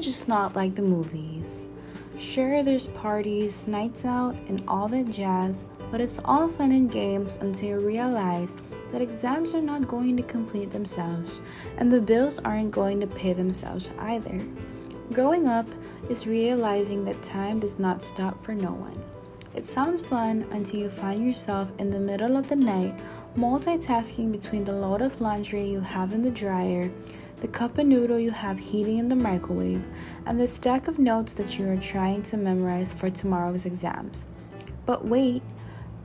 just not like the movies. Sure, there's parties, nights out, and all that jazz, but it's all fun and games until you realize that exams are not going to complete themselves, and the bills aren't going to pay themselves either. Growing up is realizing that time does not stop for no one. It sounds fun until you find yourself in the middle of the night, multitasking between the load of laundry you have in the dryer, the cup of noodle you have heating in the microwave, and the stack of notes that you are trying to memorize for tomorrow's exams. But wait,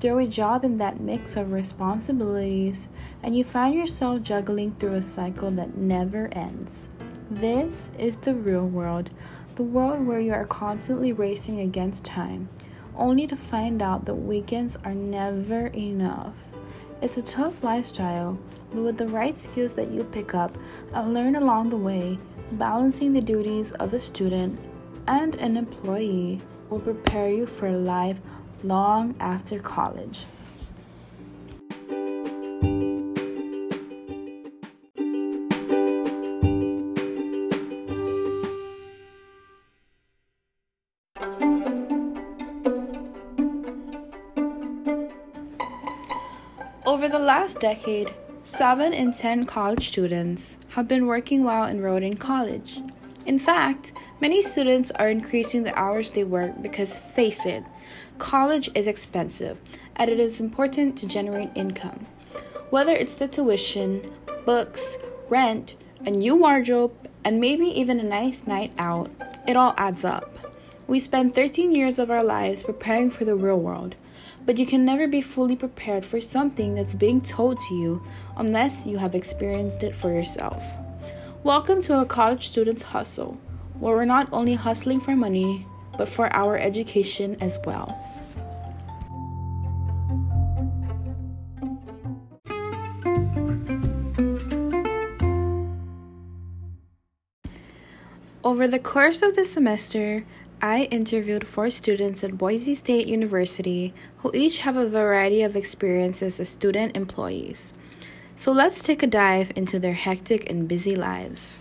throw a job in that mix of responsibilities, and you find yourself juggling through a cycle that never ends. This is the real world, the world where you are constantly racing against time, only to find out that weekends are never enough. It's a tough lifestyle, but with the right skills that you pick up and learn along the way, balancing the duties of a student and an employee will prepare you for life long after college. Over the last decade, 7 in 10 college students have been working while enrolled in college. In fact, many students are increasing the hours they work because, face it, college is expensive and it is important to generate income. Whether it's the tuition, books, rent, a new wardrobe, and maybe even a nice night out, it all adds up. We spend 13 years of our lives preparing for the real world, but you can never be fully prepared for something that's being told to you unless you have experienced it for yourself. Welcome to a college student's hustle, where we're not only hustling for money, but for our education as well. Over the course of the semester, I interviewed 4 students at Boise State University who each have a variety of experiences as student employees. So let's take a dive into their hectic and busy lives.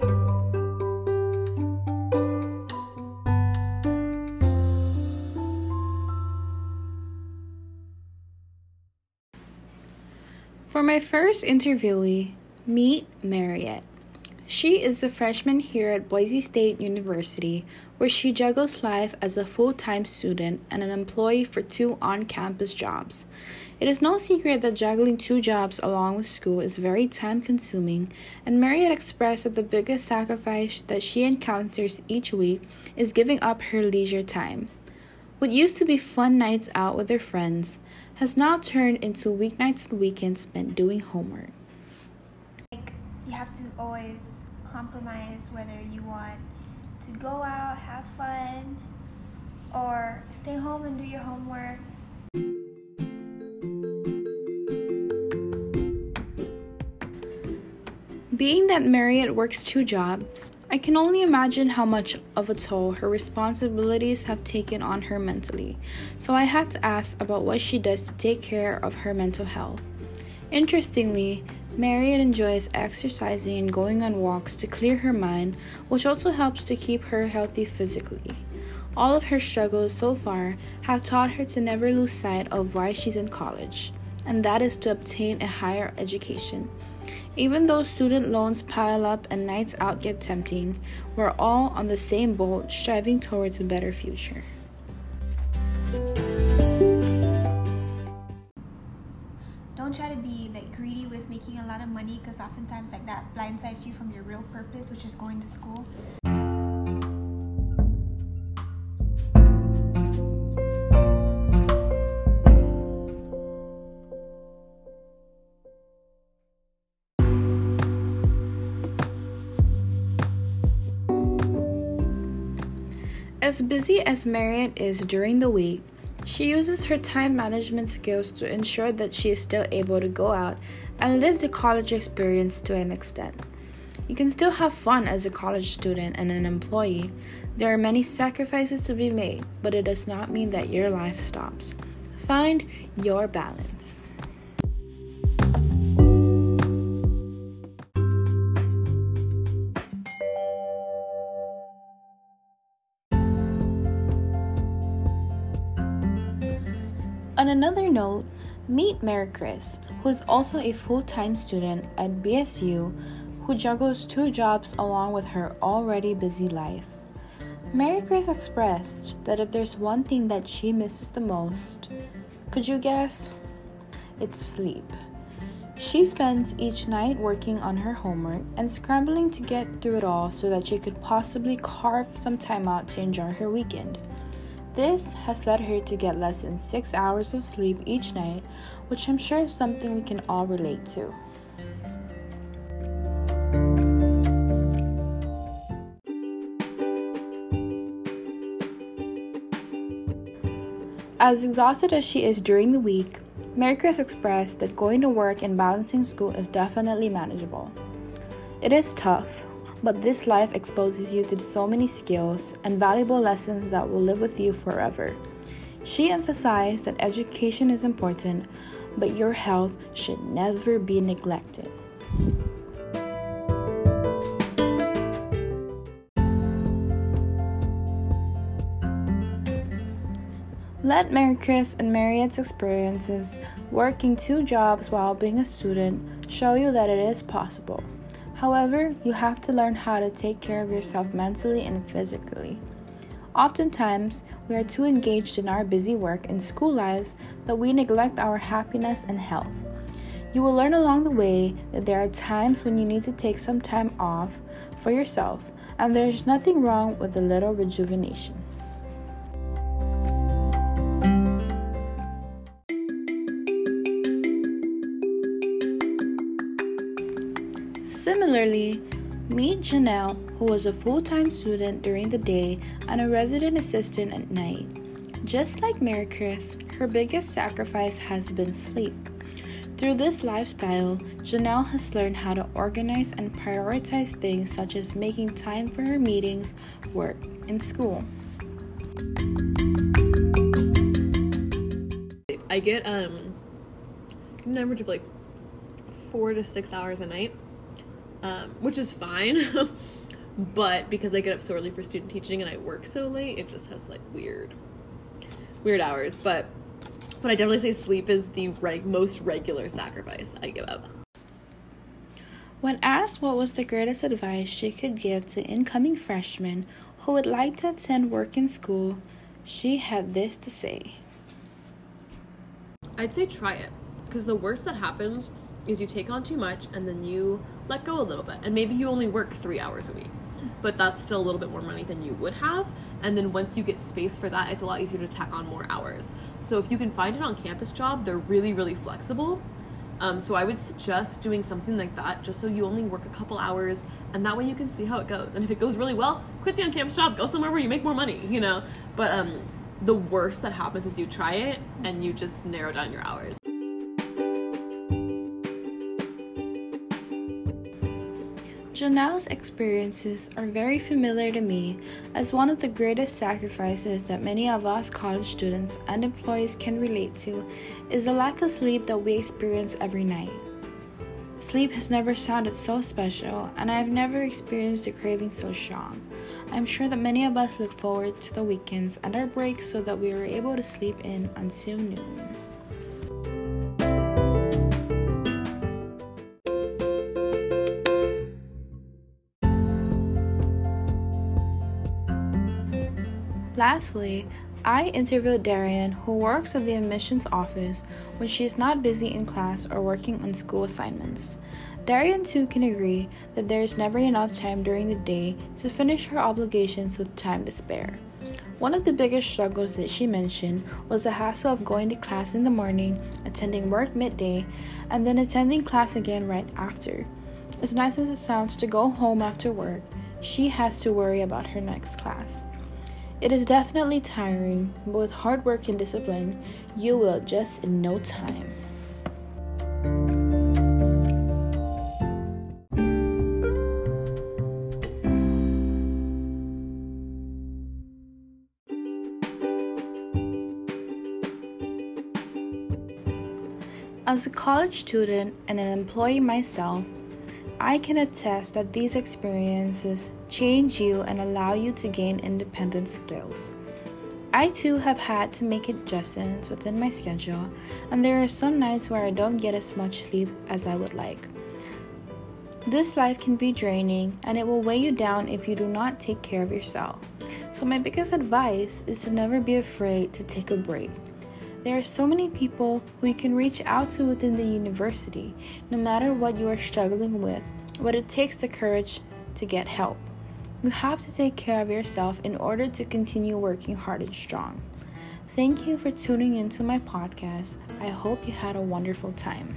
For my first interviewee, meet Mariette. She is a freshman here at Boise State University, where she juggles life as a full-time student and an employee for 2 on-campus jobs. It is no secret that juggling 2 jobs along with school is very time-consuming, and Mariette expressed that the biggest sacrifice that she encounters each week is giving up her leisure time. What used to be fun nights out with her friends has now turned into weeknights and weekends spent doing homework. You have to always compromise whether you want to go out, have fun, or stay home and do your homework. Being that Mariette works 2 jobs, I can only imagine how much of a toll her responsibilities have taken on her mentally, so I had to ask about what she does to take care of her mental health. Interestingly, Mariette enjoys exercising and going on walks to clear her mind, which also helps to keep her healthy physically. All of her struggles so far have taught her to never lose sight of why she's in college, and that is to obtain a higher education. Even though student loans pile up and nights out get tempting, we're all on the same boat, striving towards a better future. Don't try to be greedy with making a lot of money, because oftentimes that blindsides you from your real purpose, which is going to school. As busy as Mariette is during the week, she uses her time management skills to ensure that she is still able to go out and live the college experience to an extent. You can still have fun as a college student and an employee. There are many sacrifices to be made, but it does not mean that your life stops. Find your balance. On another note, meet Mary Chris, who is also a full-time student at BSU who juggles two jobs along with her already busy life. Mary Chris expressed that if there's one thing that she misses the most, could you guess? It's sleep. She spends each night working on her homework and scrambling to get through it all so that she could possibly carve some time out to enjoy her weekend. This has led her to get less than 6 hours of sleep each night, which I'm sure is something we can all relate to. As exhausted as she is during the week, Mary Chris expressed that going to work and balancing school is definitely manageable. It is tough, but this life exposes you to so many skills and valuable lessons that will live with you forever. She emphasized that education is important, but your health should never be neglected. Let Mary Chris and Mariette's experiences working two jobs while being a student show you that it is possible. However, you have to learn how to take care of yourself mentally and physically. Oftentimes, we are too engaged in our busy work and school lives that we neglect our happiness and health. You will learn along the way that there are times when you need to take some time off for yourself, and there is nothing wrong with a little rejuvenation. Similarly, meet Janelle, who was a full-time student during the day and a resident assistant at night. Just like Mary Chris, her biggest sacrifice has been sleep. Through this lifestyle, Janelle has learned how to organize and prioritize things such as making time for her meetings, work, and school. I get an average of 4 to 6 hours a night. Which is fine, but because I get up so early for student teaching and I work so late, it just has weird hours. But I definitely say sleep is the most regular sacrifice I give up. When asked what was the greatest advice she could give to incoming freshmen who would like to attend work and school, she had this to say. I'd say try it, because the worst that happens is you take on too much and then you let go a little bit, and maybe you only work 3 hours a week, but that's still a little bit more money than you would have, and then once you get space for that, it's a lot easier to tack on more hours. So if you can find an on-campus job, they're really, really flexible, so I would suggest doing something like that, just so you only work a couple hours, and that way you can see how it goes, and if it goes really well, quit the on-campus job, go somewhere where you make more money, but the worst that happens is you try it and you just narrow down your hours. Janelle's experiences are very familiar to me, as one of the greatest sacrifices that many of us college students and employees can relate to is the lack of sleep that we experience every night. Sleep has never sounded so special, and I have never experienced the craving so strong. I'm sure that many of us look forward to the weekends and our breaks so that we are able to sleep in until noon. Lastly, I interviewed Darian, who works at the admissions office when she is not busy in class or working on school assignments. Darian too can agree that there is never enough time during the day to finish her obligations with time to spare. One of the biggest struggles that she mentioned was the hassle of going to class in the morning, attending work midday, and then attending class again right after. As nice as it sounds to go home after work, she has to worry about her next class. It is definitely tiring, but with hard work and discipline, you will adjust in no time. As a college student and an employee myself, I can attest that these experiences change you and allow you to gain independent skills. I too have had to make adjustments within my schedule, and there are some nights where I don't get as much sleep as I would like. This life can be draining, and it will weigh you down if you do not take care of yourself. So my biggest advice is to never be afraid to take a break. There are so many people who you can reach out to within the university, no matter what you are struggling with, but it takes the courage to get help. You have to take care of yourself in order to continue working hard and strong. Thank you for tuning into my podcast. I hope you had a wonderful time.